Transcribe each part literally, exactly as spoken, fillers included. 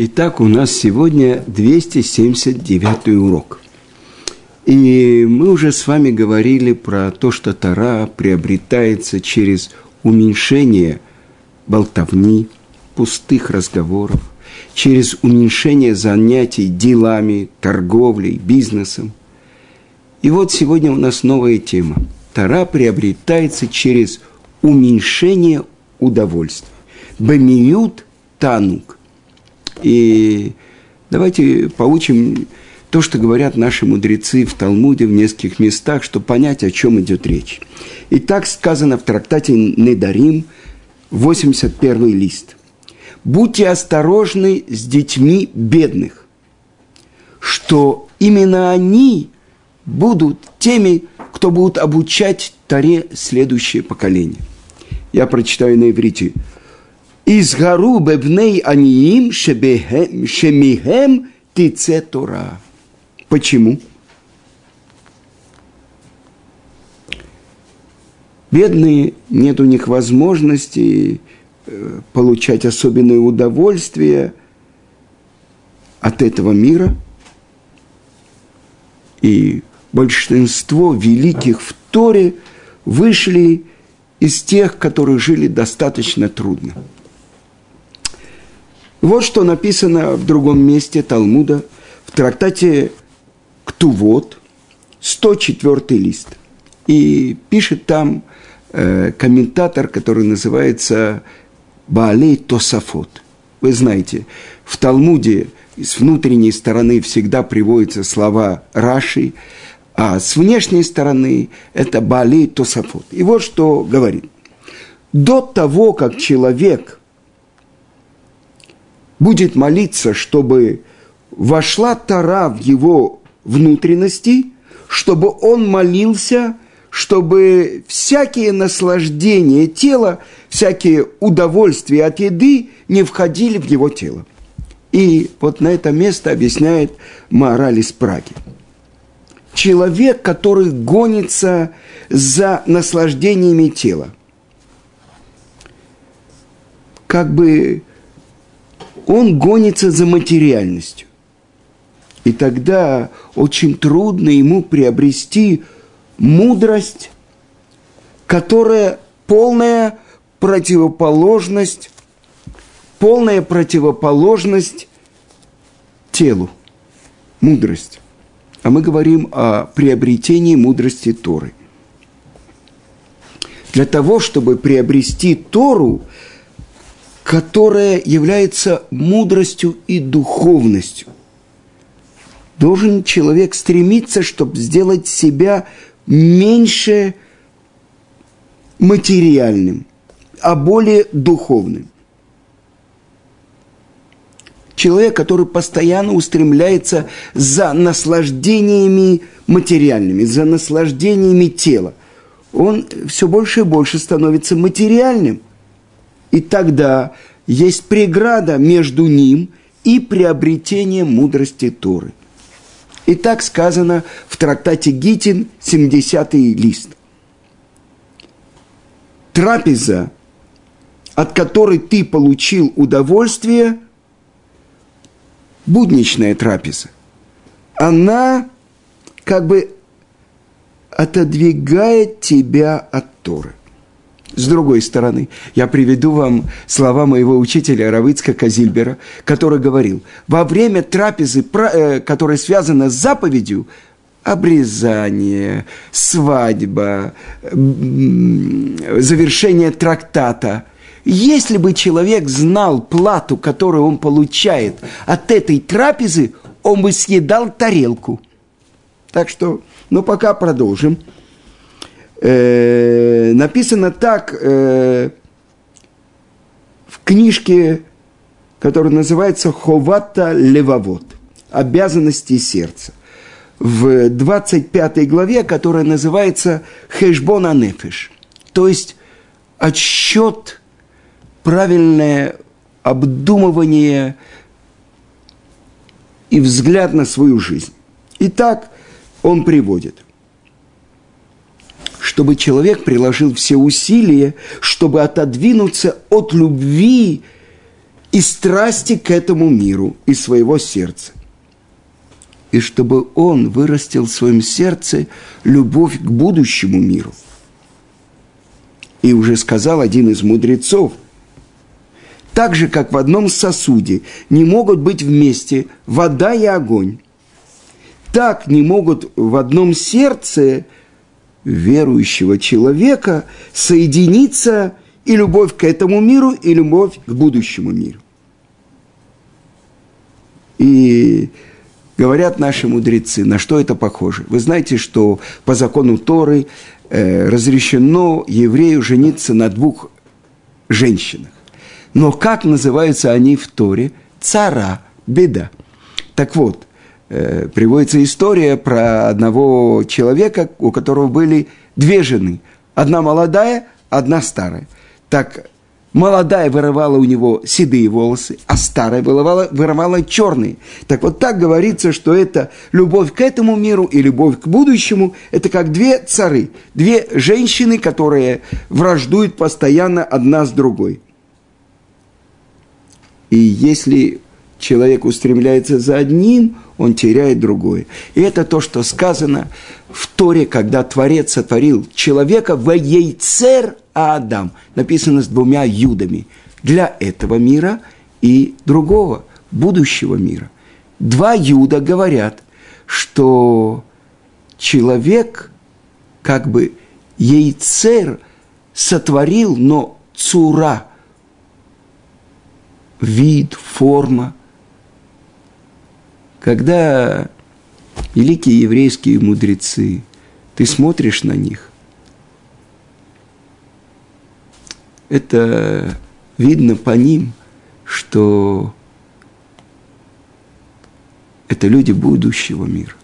Итак, у нас сегодня двести семьдесят девятый урок. И мы уже с вами говорили про то, что Тара приобретается через уменьшение болтовни, пустых разговоров, через уменьшение занятий делами, торговлей, бизнесом. И вот сегодня у нас новая тема. Тара приобретается через уменьшение удовольствия. Бамиют танук. И давайте поучим то, что говорят наши мудрецы в Талмуде в нескольких местах, чтобы понять, о чем идет речь. И так сказано в трактате Недарим, восемьдесят первый лист. «Будьте осторожны с детьми бедных, что именно они будут теми, кто будут обучать Таре следующее поколение». Я прочитаю на иврите. «Изгару бебней аниим шемихем тице Тора». Почему? Бедные, нет у них возможности получать особенное удовольствие от этого мира. И большинство великих в Торе вышли из тех, которые жили достаточно трудно. Вот что написано в другом месте Талмуда, в трактате «Ктувот», сто четвёртый лист. И пишет там э, комментатор, который называется Баалей Тосафот. Вы знаете, в Талмуде с внутренней стороны всегда приводятся слова Раши, а с внешней стороны это Баалей Тосафот. И вот что говорит. «До того, как человек будет молиться, чтобы вошла Тара в его внутренности, чтобы он молился, чтобы всякие наслаждения тела, всякие удовольствия от еды не входили в его тело». И вот на это место объясняет Моралис Праги. Человек, который гонится за наслаждениями тела, как бы... он гонится за материальностью. И тогда очень трудно ему приобрести мудрость, которая полная противоположность, полная противоположность телу. Мудрость. А мы говорим о приобретении мудрости Торы. Для того, чтобы приобрести Тору, которая является мудростью и духовностью. Должен человек стремиться, чтобы сделать себя меньше материальным, а более духовным. Человек, который постоянно устремляется за наслаждениями материальными, за наслаждениями тела, он все больше и больше становится материальным. И тогда есть преграда между ним и приобретением мудрости Торы. И так сказано в трактате Гитин, семидесятый лист. Трапеза, от которой ты получил удовольствие, будничная трапеза, она как бы отодвигает тебя от Торы. С другой стороны, я приведу вам слова моего учителя Рав Ицхака Зильбера, который говорил, во время трапезы, которая связана с заповедью, обрезание, свадьба, завершение трактата, если бы человек знал плату, которую он получает от этой трапезы, он бы съедал тарелку. Так что, ну пока продолжим. Э, написано так э, в книжке, которая называется «Ховат левавот. Обязанности сердца». В двадцать пятой главе, которая называется «Хэшбон анефиш». То есть отсчет, правильное обдумывание и взгляд на свою жизнь. Итак, он приводит. Чтобы человек приложил все усилия, чтобы отодвинуться от любви и и страсти к этому миру из своего сердца. И чтобы он вырастил в своем сердце любовь к будущему миру. И уже сказал один из мудрецов, так же, как в одном сосуде не могут быть вместе вода и огонь, так не могут в одном сердце верующего человека соединиться и любовь к этому миру, и любовь к будущему миру. И говорят наши мудрецы, на что это похоже. Вы знаете, что по закону Торы э, разрешено еврею жениться на двух женщинах. Но как называются они в Торе? Цара, беда. Так вот, э, приводится история про одного человека, у которого были две жены. Одна молодая, одна старая. Так молодая вырывала у него седые волосы, а старая вырывала, вырывала черные. Так вот так говорится, что это любовь к этому миру и любовь к будущему. Это как две цары, две женщины, которые враждуют постоянно одна с другой. И если человек устремляется за одним, он теряет другое. И это то, что сказано в Торе, когда Творец сотворил человека «Ваейцер Адам». Написано с двумя юдами. Для этого мира и другого, будущего мира. Два юда говорят, что человек как бы «Ейцер» сотворил, но «Цура». Вид, форма. Когда великие еврейские мудрецы, ты смотришь на них, это видно по ним, что это люди будущего мира.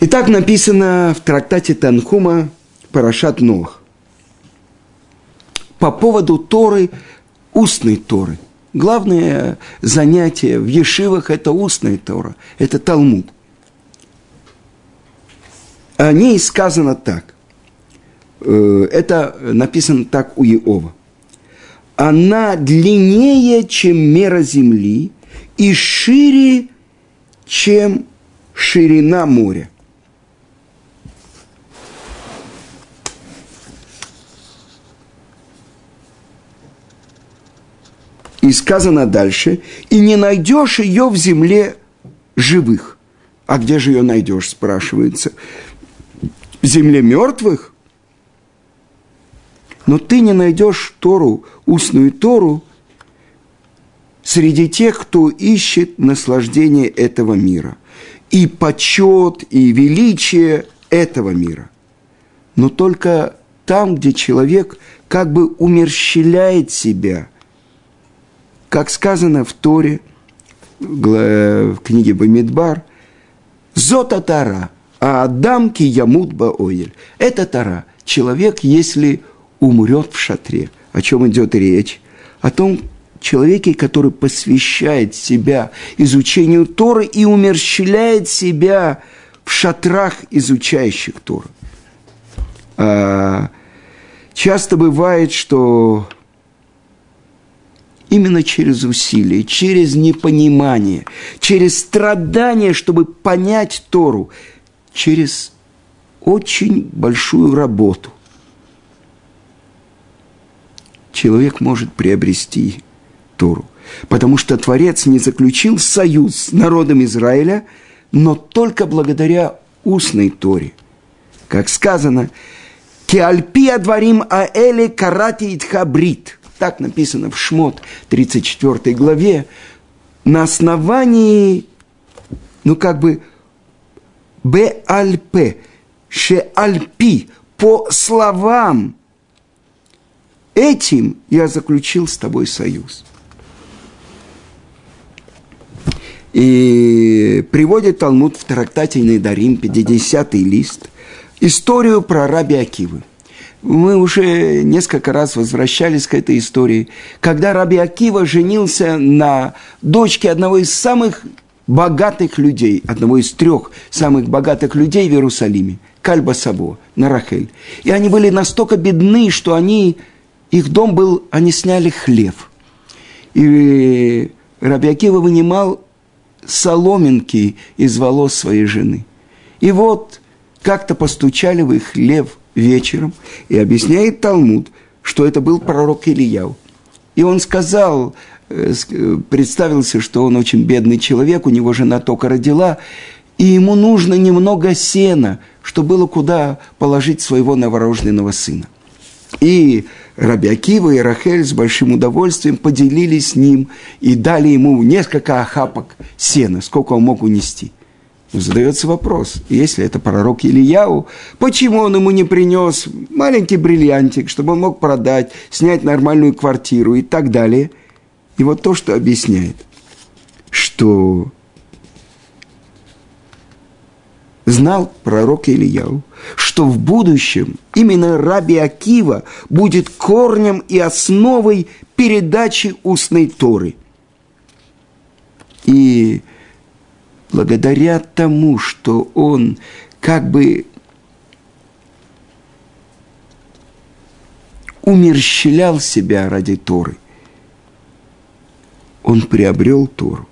И так написано в трактате Танхума Парашат Нох. По поводу Торы, устной Торы. Главное занятие в ешивах – это устная Тора, это Талмуд. О ней сказано так. Это написано так у Иова. Она длиннее, чем мера земли, и шире, чем ширина моря. И сказано дальше, и не найдешь ее в земле живых. А где же ее найдешь, спрашивается. В земле мертвых? Но ты не найдешь Тору, устную Тору, среди тех, кто ищет наслаждение этого мира. И почет, и величие этого мира. Но только там, где человек как бы умерщвляет себя. Как сказано в Торе, в книге Бамидбар, «Зота Тара, а Адам ки ямут баоэль». Это Тара. Человек, если умрет в шатре. О чем идет речь? О том человеке, который посвящает себя изучению Торы и умерщвляет себя в шатрах изучающих Тору. А часто бывает, что... Именно через усилие, через непонимание, через страдания, чтобы понять Тору, через очень большую работу человек может приобрести Тору. Потому что Творец не заключил союз с народом Израиля, но только благодаря устной Торе. Как сказано, «Кеальпия дварим аэли карати итхабрит». Так написано в Шмот, тридцать четвёртой главе, на основании, ну как бы, бе-аль-пе, ше-аль-пи, по словам, этим я заключил с тобой союз. И приводит Талмуд в трактате Недарим, пятидесятый лист, историю про раби Акивы. Мы уже несколько раз возвращались к этой истории, когда раби Акива женился на дочке одного из самых богатых людей, одного из трех самых богатых людей в Иерусалиме, Кальба Сабоа, на Рахель. И они были настолько бедны, что они, их дом был, они сняли хлев. И Раби Акива вынимал соломинки из волос своей жены. И вот как-то постучали в их хлев вечером, и объясняет Талмуд, что это был пророк Илияу. И он сказал, представился, что он очень бедный человек, у него жена только родила, и ему нужно немного сена, чтобы было куда положить своего новорожденного сына. И Раби Акива и Рахель с большим удовольствием поделились с ним и дали ему несколько охапок сена, сколько он мог унести. Задается вопрос, если это пророк Илияу, почему он ему не принес маленький бриллиантик, чтобы он мог продать, снять нормальную квартиру и так далее. И вот то, что объясняет, что знал пророк Илияу, что в будущем именно Раби Акива будет корнем и основой передачи устной Торы. И благодаря тому, что он как бы умерщвлял себя ради Торы, он приобрел Тору,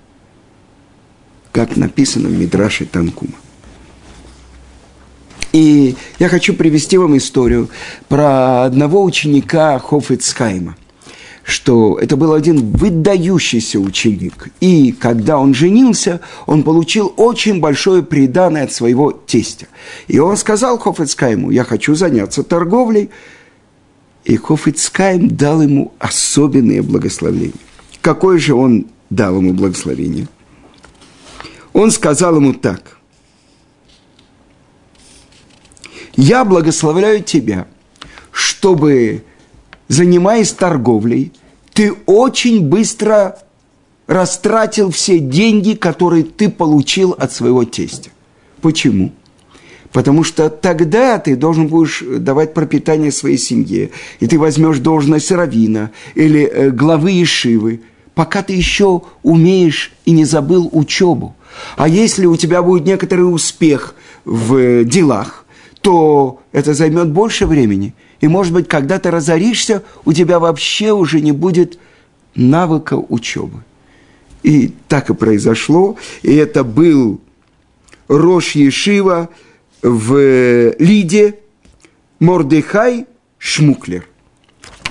как написано в Мидраше Танкума. И я хочу привести вам историю про одного ученика Хафец Хаима, что это был один выдающийся ученик. И когда он женился, он получил очень большое приданое от своего тестя. И он сказал Хафец Хаиму: я хочу заняться торговлей. И Хафец Хаим дал ему особенное благословение. Какое же он дал ему благословение? Он сказал ему так: я благословляю тебя, чтобы, занимаясь торговлей, ты очень быстро растратил все деньги, которые ты получил от своего тестя. Почему? Потому что тогда ты должен будешь давать пропитание своей семье, и ты возьмешь должность раввина или главы ешивы, пока ты еще умеешь и не забыл учебу. А если у тебя будет некоторый успех в делах, то это займет больше времени. И, может быть, когда ты разоришься, у тебя вообще уже не будет навыка учебы. И так и произошло. И это был рош ешива в Лиде Мордыхай Шмуклер.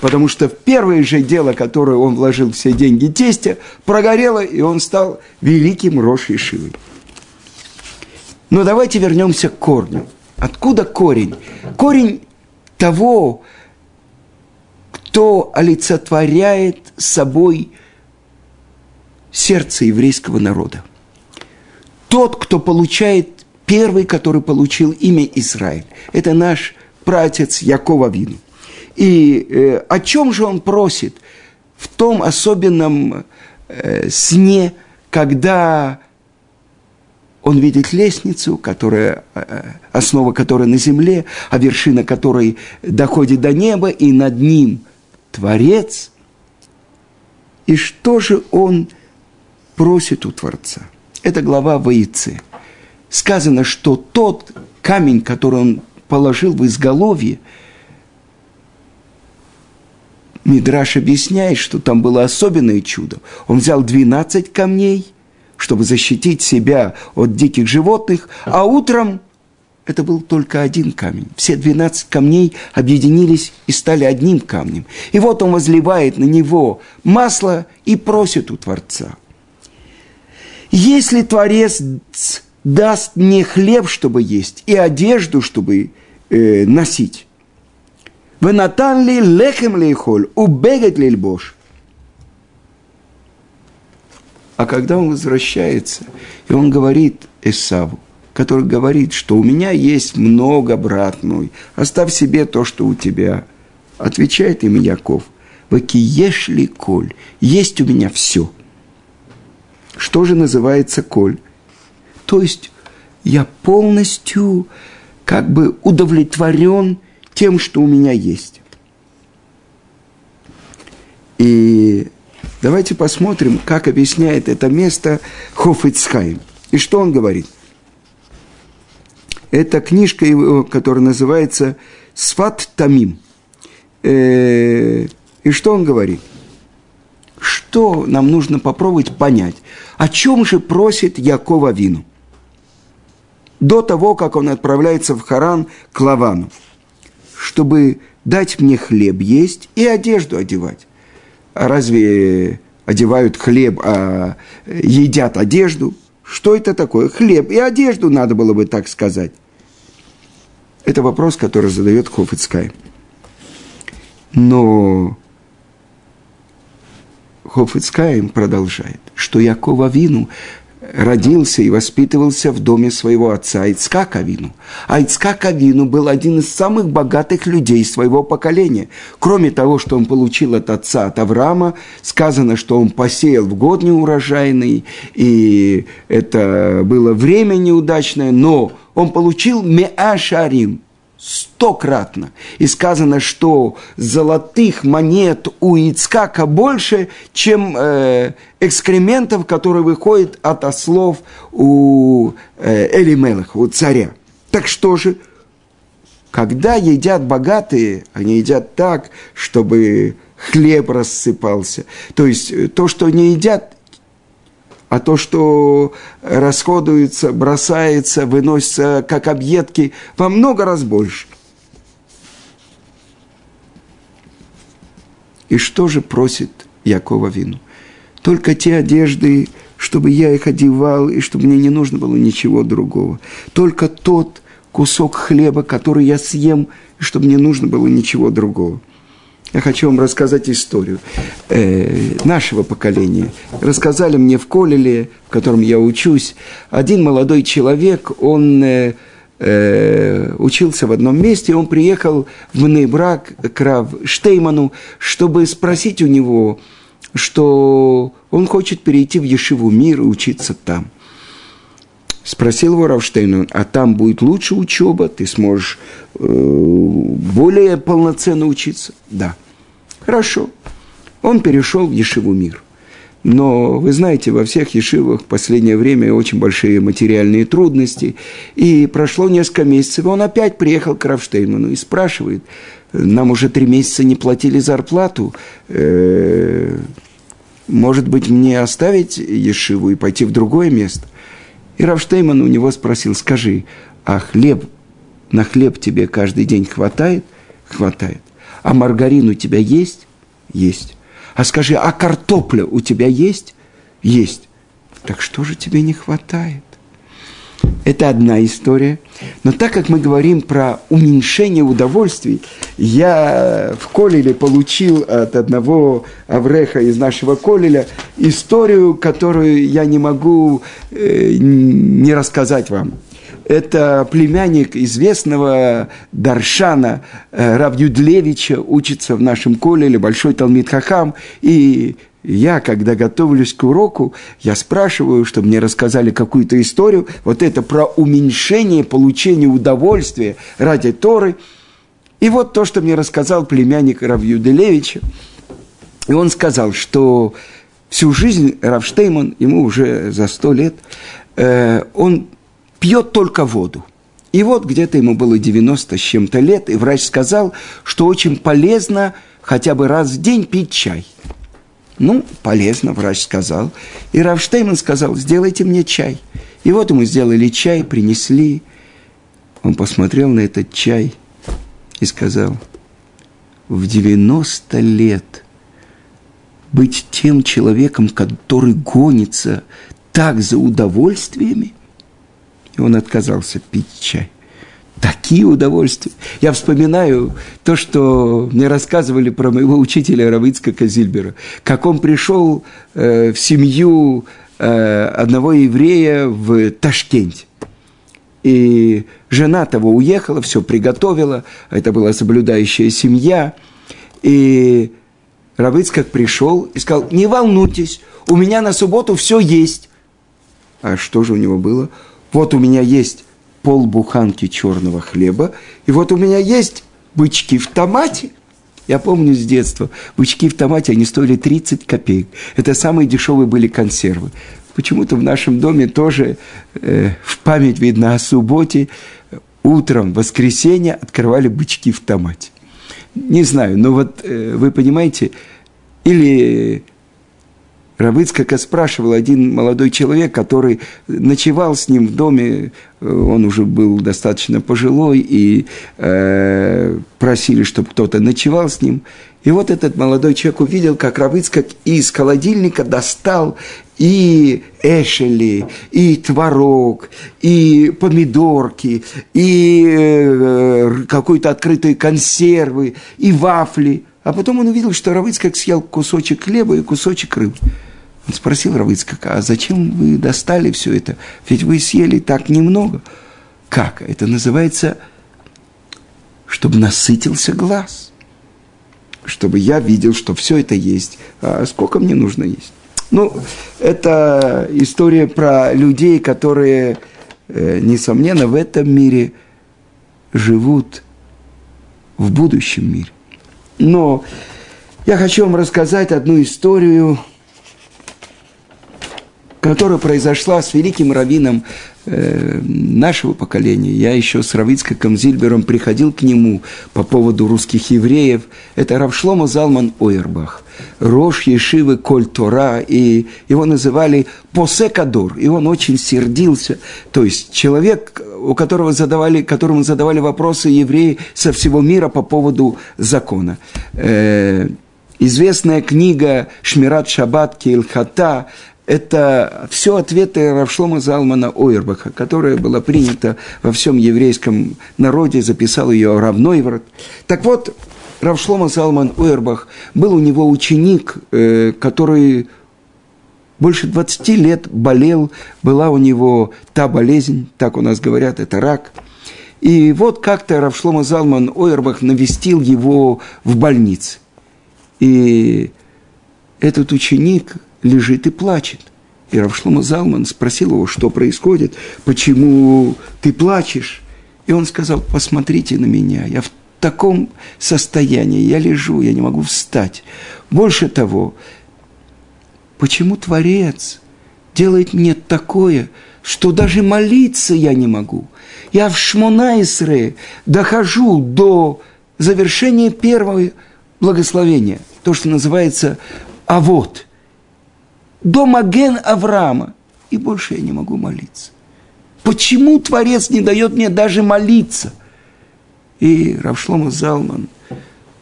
Потому что первое же дело, которое он вложил все деньги тестя, прогорело, и он стал великим рош ешивой. Но давайте вернемся к корню. Откуда корень? Корень того, кто олицетворяет собой сердце еврейского народа. Тот, кто получает, первый, который получил имя Израиль. Это наш праотец Яков Авину. И э, о чем же он просит? В том особенном э, сне, когда он видит лестницу, которая, основа которой на земле, а вершина которой доходит до неба, и над ним Творец. И что же он просит у Творца? Это глава Ваицы. Сказано, что тот камень, который он положил в изголовье, Мидраш объясняет, что там было особенное чудо. Он взял двенадцать камней, чтобы защитить себя от диких животных, а утром это был только один камень. Все двенадцать камней объединились и стали одним камнем. И вот он возливает на него масло и просит у Творца: если Творец даст мне хлеб, чтобы есть, и одежду, чтобы э, носить, «Венатан ли лехем лейхоль, убегать ли льбош», а когда он возвращается, и он говорит Эсаву, который говорит, что у меня есть много, брат мой, оставь себе то, что у тебя, отвечает им Яков: «Ваки ешь ли коль, есть у меня все». Что же называется коль? То есть я полностью как бы удовлетворен тем, что у меня есть. И давайте посмотрим, как объясняет это место Хафец Хаим. И что он говорит? Это книжка его, которая называется «Сфат Тамим». И что он говорит? Что нам нужно попробовать понять? О чем же просит Яков Авину до того, как он отправляется в Харан к Лавану? Чтобы дать мне хлеб есть и одежду одевать. А разве одевают хлеб, а едят одежду? Что это такое? Хлеб и одежду, надо было бы так сказать. Это вопрос, который задает Хафец Хаим. Но Хафец Хаим продолжает, что Яков Авину родился и воспитывался в доме своего отца Ицхак Авину. А Ицхак Авину был один из самых богатых людей своего поколения. Кроме того, что он получил от отца, от Авраама, сказано, что он посеял в год неурожайный, и это было время неудачное, но он получил меашарим, стократно. И сказано, что золотых монет у Ицхака больше, чем э, экскрементов, которые выходят от ослов у э, Элимелаха, у царя. Так что же, когда едят богатые, они едят так, чтобы хлеб рассыпался. То есть то, что не едят, а то, что расходуется, бросается, выносится, как объедки, во много раз больше. И что же просит Яков Авину? Только те одежды, чтобы я их одевал, и чтобы мне не нужно было ничего другого. Только тот кусок хлеба, который я съем, и чтобы мне нужно было ничего другого. Я хочу вам рассказать историю э, нашего поколения. Рассказали мне в колледже, в котором я учусь. Один молодой человек, он э, э, учился в одном месте, он приехал в Мнейбрак к Рав Штейману, чтобы спросить у него, что он хочет перейти в Ешиву Мир и учиться там. Спросил его Рав Штейман, а там будет лучше учеба, ты сможешь э, более полноценно учиться? Да. Хорошо. Он перешел в Ешиву Мир. Но, вы знаете, во всех ешивах в последнее время очень большие материальные трудности. И прошло несколько месяцев, он опять приехал к Рав Штейману и спрашивает, нам уже три месяца не платили зарплату, э, может быть, мне оставить ешиву и пойти в другое место? И Рав Штейман у него спросил, скажи, а хлеб, на хлеб тебе каждый день хватает? Хватает. А маргарин у тебя есть? Есть. А скажи, а картопля у тебя есть? Есть. Так что же тебе не хватает? Это одна история. Но так как мы говорим про уменьшение удовольствий, я в колеле получил от одного авреха из нашего колеля историю, которую я не могу э, не рассказать вам. Это племянник известного даршана э, Рав Юдлевича, учится в нашем колеле, большой талмид хахам, и... Я, когда готовлюсь к уроку, я спрашиваю, чтобы мне рассказали какую-то историю, вот это про уменьшение получения удовольствия ради Торы. И вот то, что мне рассказал племянник Рав Юделевича. И он сказал, что всю жизнь Рав Штейман, ему уже за сто лет, э, он пьет только воду. И вот где-то ему было девяносто с чем-то лет, и врач сказал, что очень полезно хотя бы раз в день пить чай. Ну, полезно, врач сказал. И Рав Штейман сказал, сделайте мне чай. И вот ему сделали чай, принесли. Он посмотрел на этот чай и сказал, в девяносто лет быть тем человеком, который гонится так за удовольствиями. И он отказался пить чай. Такие удовольствия. Я вспоминаю то, что мне рассказывали про моего учителя Рава Ицхака Зильбера, как он пришел э, в семью э, одного еврея в Ташкенте. И жена того уехала, все приготовила, это была соблюдающая семья. И Рав Ицхак пришел и сказал, не волнуйтесь, у меня на субботу все есть. А что же у него было? Вот у меня есть полбуханки черного хлеба, и вот у меня есть бычки в томате. Я помню с детства, бычки в томате, они стоили тридцать копеек. Это самые дешевые были консервы. Почему-то в нашем доме тоже э, в память, видно, о субботе утром в воскресенье открывали бычки в томате. Не знаю, но вот э, вы понимаете, или... Рав Ицхака спрашивал один молодой человек, который ночевал с ним в доме, он уже был достаточно пожилой, и э, просили, чтобы кто-то ночевал с ним. И вот этот молодой человек увидел, как Рав Ицхак из холодильника достал и эшели, и творог, и помидорки, и э, какие-то открытые консервы, и вафли. А потом он увидел, что Рав Ицхак съел кусочек хлеба и кусочек рыбы. Он спросил Рав Ицхака: а зачем вы достали все это? Ведь вы съели так немного. Как? Это называется, чтобы насытился глаз. Чтобы я видел, что все это есть. А сколько мне нужно есть? Ну, это история про людей, которые, несомненно, в этом мире живут в будущем мире. Но я хочу вам рассказать одну историю, которая произошла с великим раввином э, нашего поколения. Я еще с Рав Ицхаком Зильбером приходил к нему по поводу русских евреев. Это Рав Шломо Залман Ойербах, рош Ешивы Коль Тора, и его называли Посекадор, и он очень сердился. То есть человек, у которого задавали, которому задавали вопросы евреи со всего мира по поводу закона. Э, известная книга «Шмират Шаббат Килхата» — это все ответы Рав Шломо Залмана Ойербаха, которая была принята во всем еврейском народе, записал ее Авраам. Так вот, Рав Шломо Залман Ойербах, был у него ученик, который больше двадцать лет болел, была у него та болезнь, так у нас говорят, это рак. И вот как-то Рав Шломо Залман Ойербах навестил его в больнице. И этот ученик лежит и плачет. И Рав Шломо Залман спросил его: что происходит, почему ты плачешь? И он сказал: посмотрите на меня, я в таком состоянии, я лежу, я не могу встать. Больше того, почему Творец делает мне такое, что даже молиться я не могу? Я в Шмонайсре дохожу до завершения первого благословения, то, что называется «авот», до маген Авраама, и больше я не могу молиться. Почему Творец не дает мне даже молиться? И Рав Шломо Залман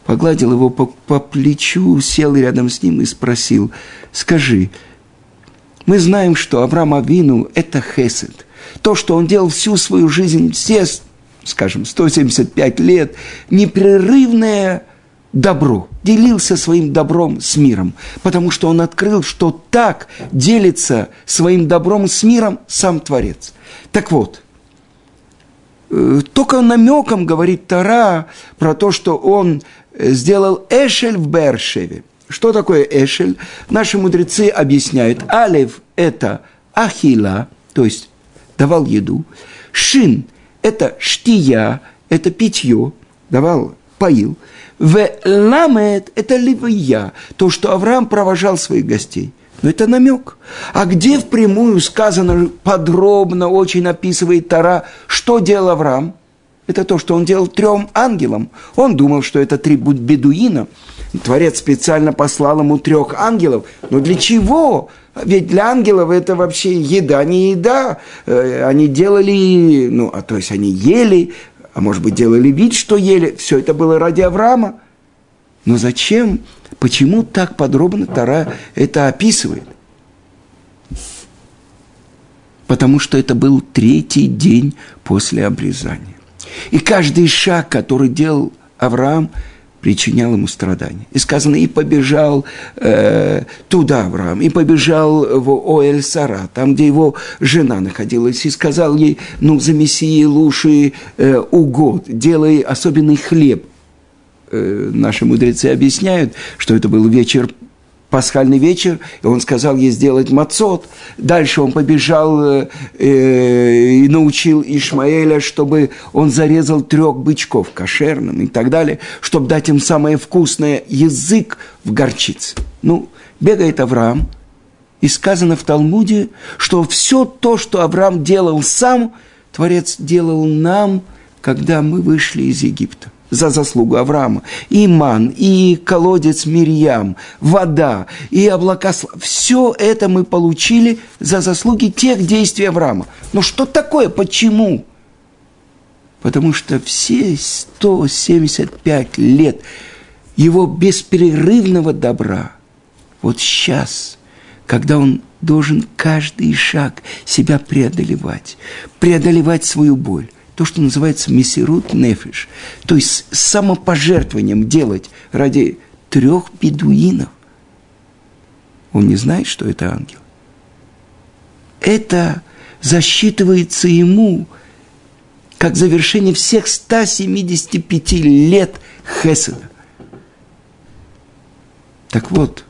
погладил его по, по плечу, сел рядом с ним и спросил: скажи, мы знаем, что Авраам Авину – это хесед. То, что он делал всю свою жизнь, все, скажем, сто семьдесят пять лет, непрерывное добро, делился своим добром с миром, потому что он открыл, что так делится своим добром с миром сам Творец. Так вот, только намеком говорит Тара про то, что он сделал эшель в Беэр-Шеве. Что такое эшель? Наши мудрецы объясняют. Алев – это ахила, то есть давал еду. Шин – это штия, это питье, давал, поил. Ве-ламет – это ливия, то, что Авраам провожал своих гостей. Но это намек. А где впрямую сказано, подробно очень описывает Тара, что делал Авраам? Это то, что он делал трем ангелам. Он думал, что это трибут бедуина. Творец специально послал ему трех ангелов. Но для чего? Ведь для ангелов это вообще еда, не еда. Они делали, ну, а то есть они ели, а может быть, делали вид, что ели. Все это было ради Авраама. Но зачем? Почему так подробно Тара это описывает? Потому что это был третий день после обрезания. И каждый шаг, который делал Авраам, причинял ему страдания. И сказано: и побежал э, туда Авраам, и побежал в Оэль-Сара, там, где его жена находилась, и сказал ей: ну, замеси ей лучший э, угод, делай особенный хлеб. Э, наши мудрецы объясняют, что это был вечер, пасхальный вечер, и он сказал ей сделать мацот. Дальше он побежал э, и научил Ишмаэля, чтобы он зарезал трех бычков кошерным и так далее, чтобы дать им самое вкусное — язык в горчице. Ну, бегает Авраам, И сказано в Талмуде, что все то, что Авраам делал сам, Творец делал нам, когда мы вышли из Египта. За заслугу Авраама. И ман, и колодец Мирьям, вода, и облака. Все это мы получили за заслуги тех действий Авраама. Но что такое? Почему? Потому что все сто семьдесят пять лет его беспрерывного добра, вот сейчас, когда он должен каждый шаг себя преодолевать, преодолевать свою боль, то, что называется месирут нефиш, то есть самопожертвованием делать ради трех бедуинов. Он не знает, что это ангел. Это засчитывается ему как завершение всех ста семидесяти пяти лет хеседа. Так вот,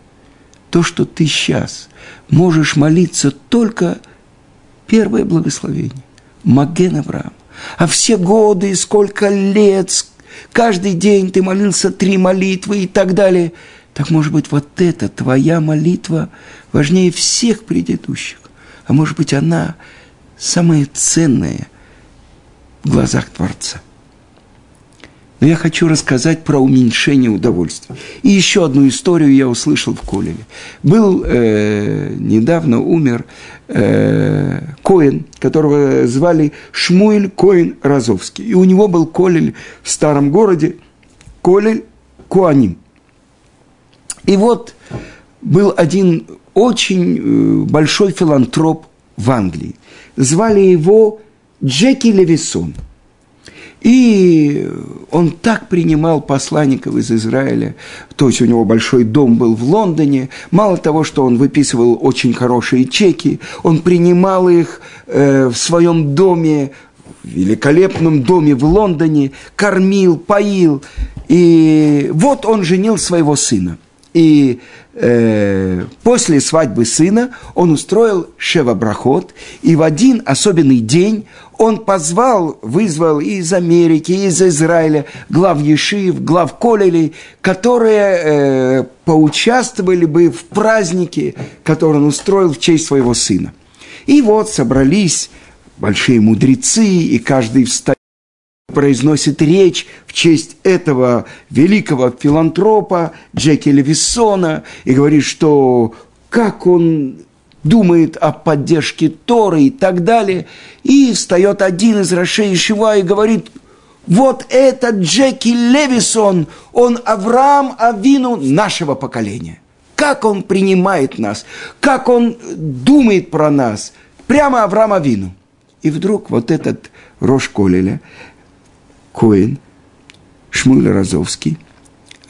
то, что ты сейчас можешь молиться только первое благословение, Маген Авраам. А все годы, сколько лет, каждый день ты молился три молитвы и так далее. Так, может быть, вот эта твоя молитва важнее всех предыдущих. А может быть, она самая ценная в глазах Творца. Но я хочу рассказать про уменьшение удовольствия. И еще одну историю я услышал в Колеве. Был, э, недавно умер э, Коэн, которого звали Шмуэль Коэн Розовский. И у него был колель в старом городе, колель Куаним. И вот был один очень большой филантроп в Англии. Звали его Джеки Левисон. И он так принимал посланников из Израиля, то есть у него большой дом был в Лондоне, мало того, что он выписывал очень хорошие чеки, он принимал их э, в своем доме, в великолепном доме в Лондоне, кормил, поил, и вот он женил своего сына. И э, после свадьбы сына он устроил шевабрахот, и в один особенный день он позвал, вызвал из Америки, из Израиля глав ешив, глав колелей, которые э, поучаствовали бы в празднике, который он устроил в честь своего сына. И вот собрались большие мудрецы, и каждый встает, произносит речь в честь этого великого филантропа Джеки Левисона и говорит, что как он думает о поддержке Торы и так далее. И встает один из рашей Ешива и говорит, вот этот Джеки Левисон, он Авраам Авину нашего поколения. Как он принимает нас, как он думает про нас. Прямо Авраам Авину. И вдруг вот этот Рош Колеля, Коэн, Шмуэль Розовский.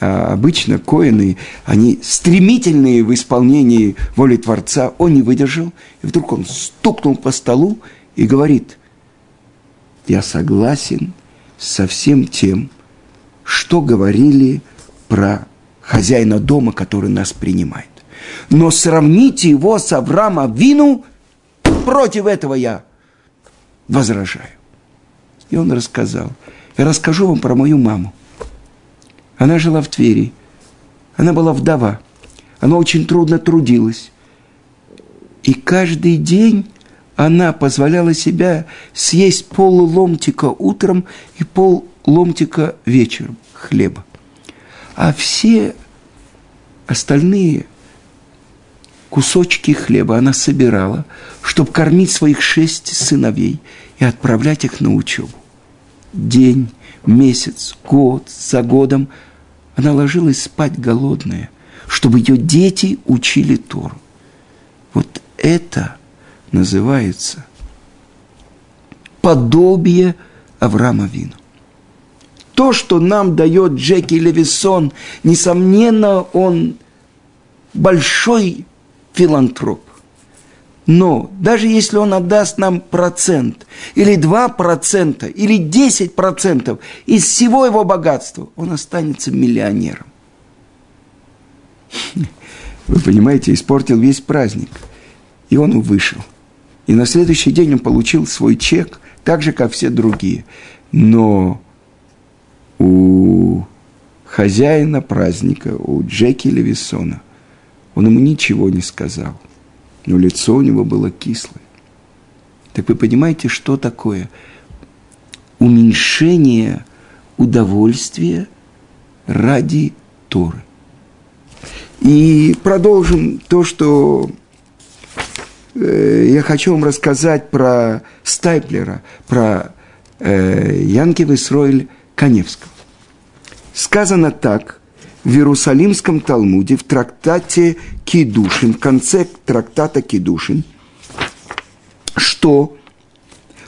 А обычно коэны, они стремительные в исполнении воли Творца. Он не выдержал. И вдруг он стукнул по столу и говорит, я согласен со всем тем, что говорили про хозяина дома, который нас принимает. Но сравните его с Авраам Авину, против этого я возражаю. И он рассказал. Я расскажу вам про мою маму. Она жила в Твери. Она была вдова. Она очень трудно трудилась. И каждый день она позволяла себе съесть пол-ломтика утром и пол-ломтика вечером хлеба. А все остальные кусочки хлеба она собирала, чтобы кормить своих шесть сыновей и отправлять их на учебу. День, месяц, год за годом она ложилась спать голодная, чтобы ее дети учили Тору. Вот это называется подобие Авраама Авину. То, что нам дает Джеки Левисон, несомненно, он большой филантроп. Но даже если он отдаст нам процент, или два процента, или десять процентов из всего его богатства, он останется миллионером. Вы понимаете, испортил весь праздник. И он вышел. И на следующий день он получил свой чек, так же, как все другие. Но у хозяина праздника, у Джеки Левисона, он ему ничего не сказал. но лицо у него было кислое. Так вы понимаете, что такое уменьшение удовольствия ради Торы? И продолжим то, что э, я хочу вам рассказать про Стайплера, про э, Янкива Исроэль Каневского. Сказано так в Иерусалимском Талмуде, в трактате Кидушин, в конце трактата Кидушин, что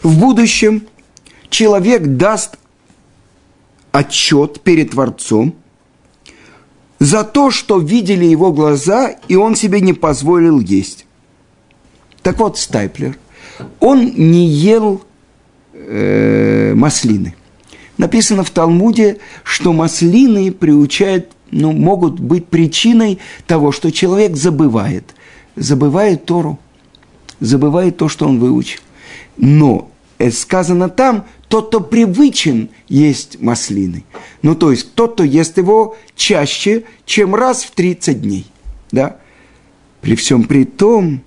в будущем человек даст отчет перед Творцом за то, что видели его глаза, и он себе не позволил есть. Так вот, Стайплер, он не ел э, маслины. Написано в Талмуде, что маслины приучают, ну, могут быть причиной того, что человек забывает. Забывает Тору, забывает то, что он выучил. Но сказано там, тот, кто привычен есть маслины. Ну, то есть, тот, кто ест его чаще, чем раз в тридцать дней. Да? При всем при том,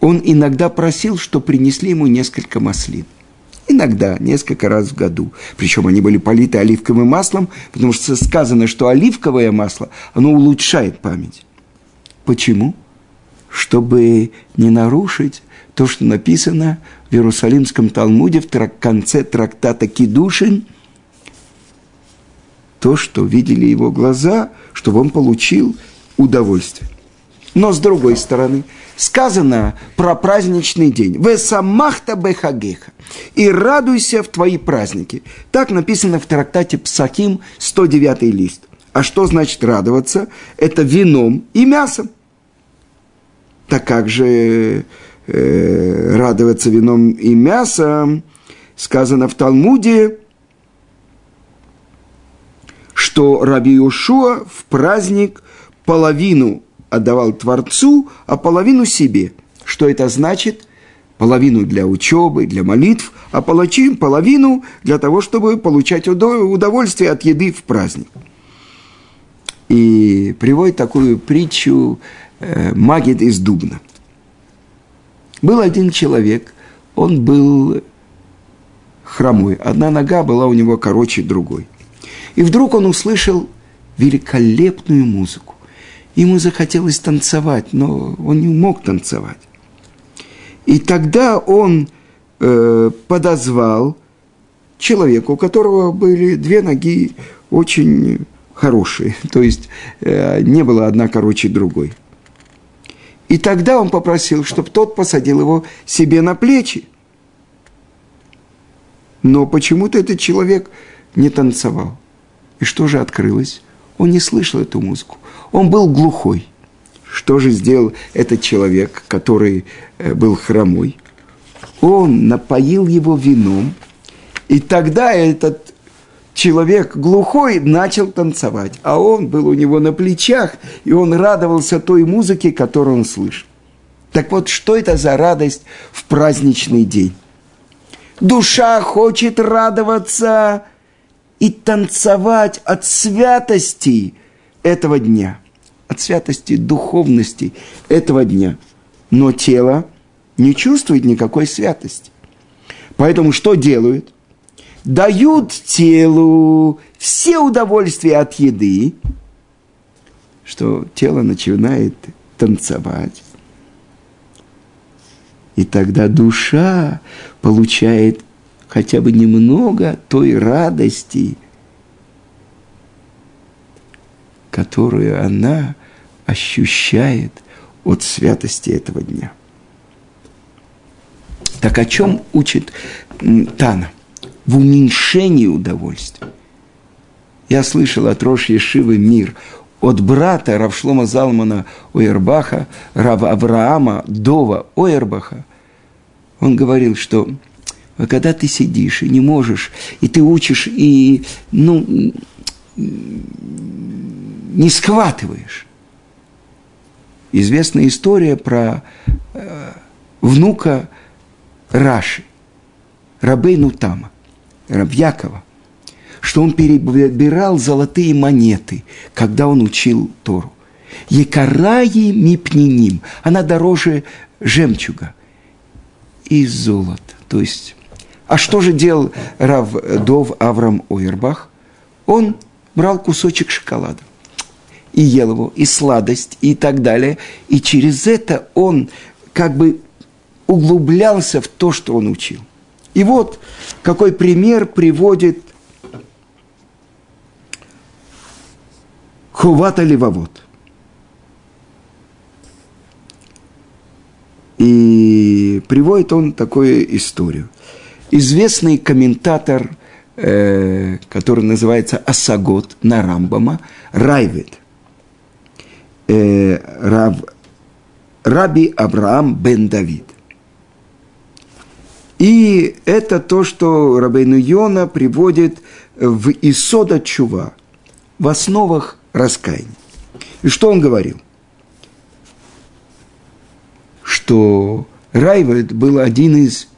он иногда просил, что принесли ему несколько маслин. Иногда, несколько раз в году. Причем они были политы оливковым маслом, потому что сказано, что оливковое масло, оно улучшает память. Почему? Чтобы не нарушить то, что написано в Иерусалимском Талмуде, в трак- конце трактата Кидушин, то, что видели его глаза, чтобы он получил удовольствие. Но, с другой стороны, сказано про праздничный день. «Весамахта бехагеха» – «И радуйся в твои праздники». Так написано в трактате Псахим, сто девятый лист. А что значит радоваться? Это вином и мясом. Так как же... радоваться вином и мясом, сказано в Талмуде, что Раби Йошуа в праздник половину отдавал Творцу, а половину себе. Что это значит? Половину для учебы, для молитв, а половину для того, чтобы получать удовольствие от еды в праздник. И приводит такую притчу Магид из Дубна. Был один человек, он был хромой. Одна нога была у него короче другой. И вдруг он услышал великолепную музыку. Ему захотелось танцевать, но он не мог танцевать. И тогда он э, подозвал человека, у которого были две ноги очень хорошие. То есть э, не была одна короче другой. И тогда он попросил, чтобы тот посадил его себе на плечи. Но почему-то этот человек не танцевал. И что же открылось? Он не слышал эту музыку. Он был глухой. Что же сделал этот человек, который был хромой? Он напоил его вином. И тогда этот человек глухой начал танцевать, а он был у него на плечах, и он радовался той музыке, которую он слышал. Так вот, что это за радость в праздничный день? Душа хочет радоваться и танцевать от святости этого дня, от святости духовности этого дня. Но тело не чувствует никакой святости. Поэтому что делают? Дают телу все удовольствия от еды, что тело начинает танцевать. И тогда душа получает хотя бы немного той радости, которую она ощущает от святости этого дня. Так о чем учит Тана? В уменьшении удовольствия. Я слышал от Рош Ешивы Мир, от брата Рав Шломо Залмана Ойербаха, Рава Авраама Дова Ойербаха. Он говорил, что когда ты сидишь и не можешь, и ты учишь, и ну, не схватываешь. Известная история про э, внука Раши, Рабейну Тама, Раб Якова, что он перебирал золотые монеты, когда он учил Тору. Якараи мипниним. Она дороже жемчуга и золота. То есть, а что же делал рав Дов Авраам Ойербах? Он брал кусочек шоколада и ел его, и сладость, и так далее. И через это он как бы углублялся в то, что он учил. И вот какой пример приводит Ховат левавот. И приводит он такую историю. Известный комментатор, э, который называется Асагот на Рамбама, Райвет, э, рав, Раби Авраам бен Давид. И это то, что Рабейну Йона приводит в Исода Чува, в основах раскаяния. И что он говорил? Что Райвет был один из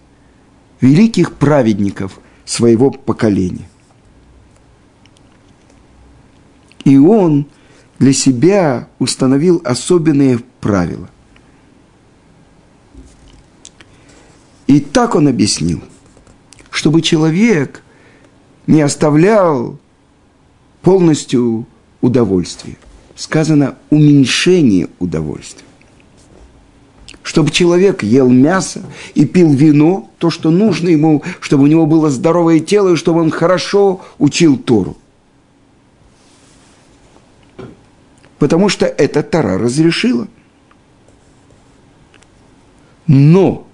великих праведников своего поколения. И он для себя установил особенные правила. И так он объяснил, чтобы человек не оставлял полностью удовольствие. Сказано уменьшение удовольствия. Чтобы человек ел мясо и пил вино, то, что нужно ему, чтобы у него было здоровое тело, и чтобы он хорошо учил Тору. Потому что эта Тара разрешила. Но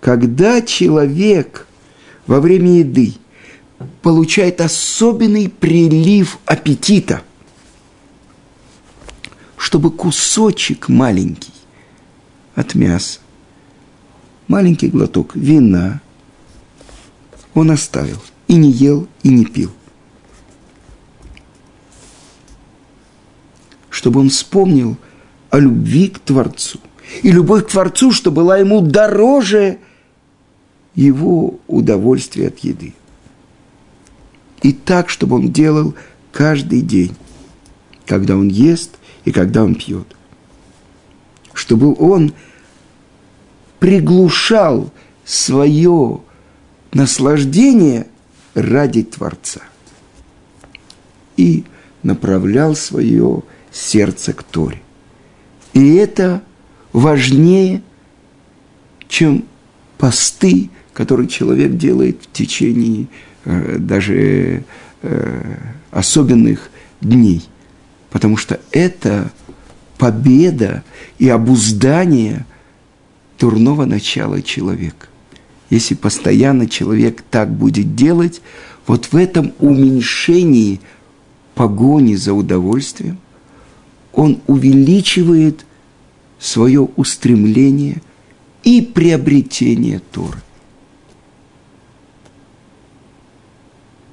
когда человек во время еды получает особенный прилив аппетита, чтобы кусочек маленький от мяса, маленький глоток вина он оставил и не ел, и не пил. Чтобы он вспомнил о любви к Творцу. И любовь к Творцу, что была ему дороже его удовольствия от еды. И так, чтобы он делал каждый день, когда он ест и когда он пьет. Чтобы он приглушал свое наслаждение ради Творца. И направлял свое сердце к Торе. И это важнее, чем посты, которые человек делает в течение даже э, особенных дней, потому что это победа и обуздание дурного начала человека. Если постоянно человек так будет делать, вот в этом уменьшении погони за удовольствием он увеличивает свое устремление и приобретение Торы.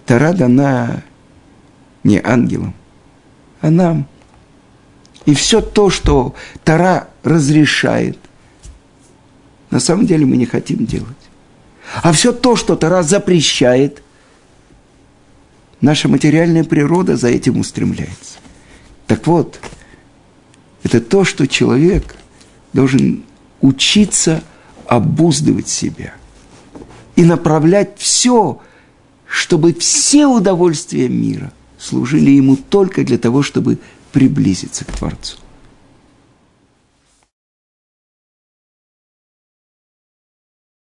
Тора дана не ангелам, а нам. И все то, что Тора разрешает, на самом деле мы не хотим делать. А все то, что Тора запрещает, наша материальная природа за этим устремляется. Так вот, это то, что человек должен учиться обуздывать себя и направлять все, чтобы все удовольствия мира служили ему только для того, чтобы приблизиться к Творцу.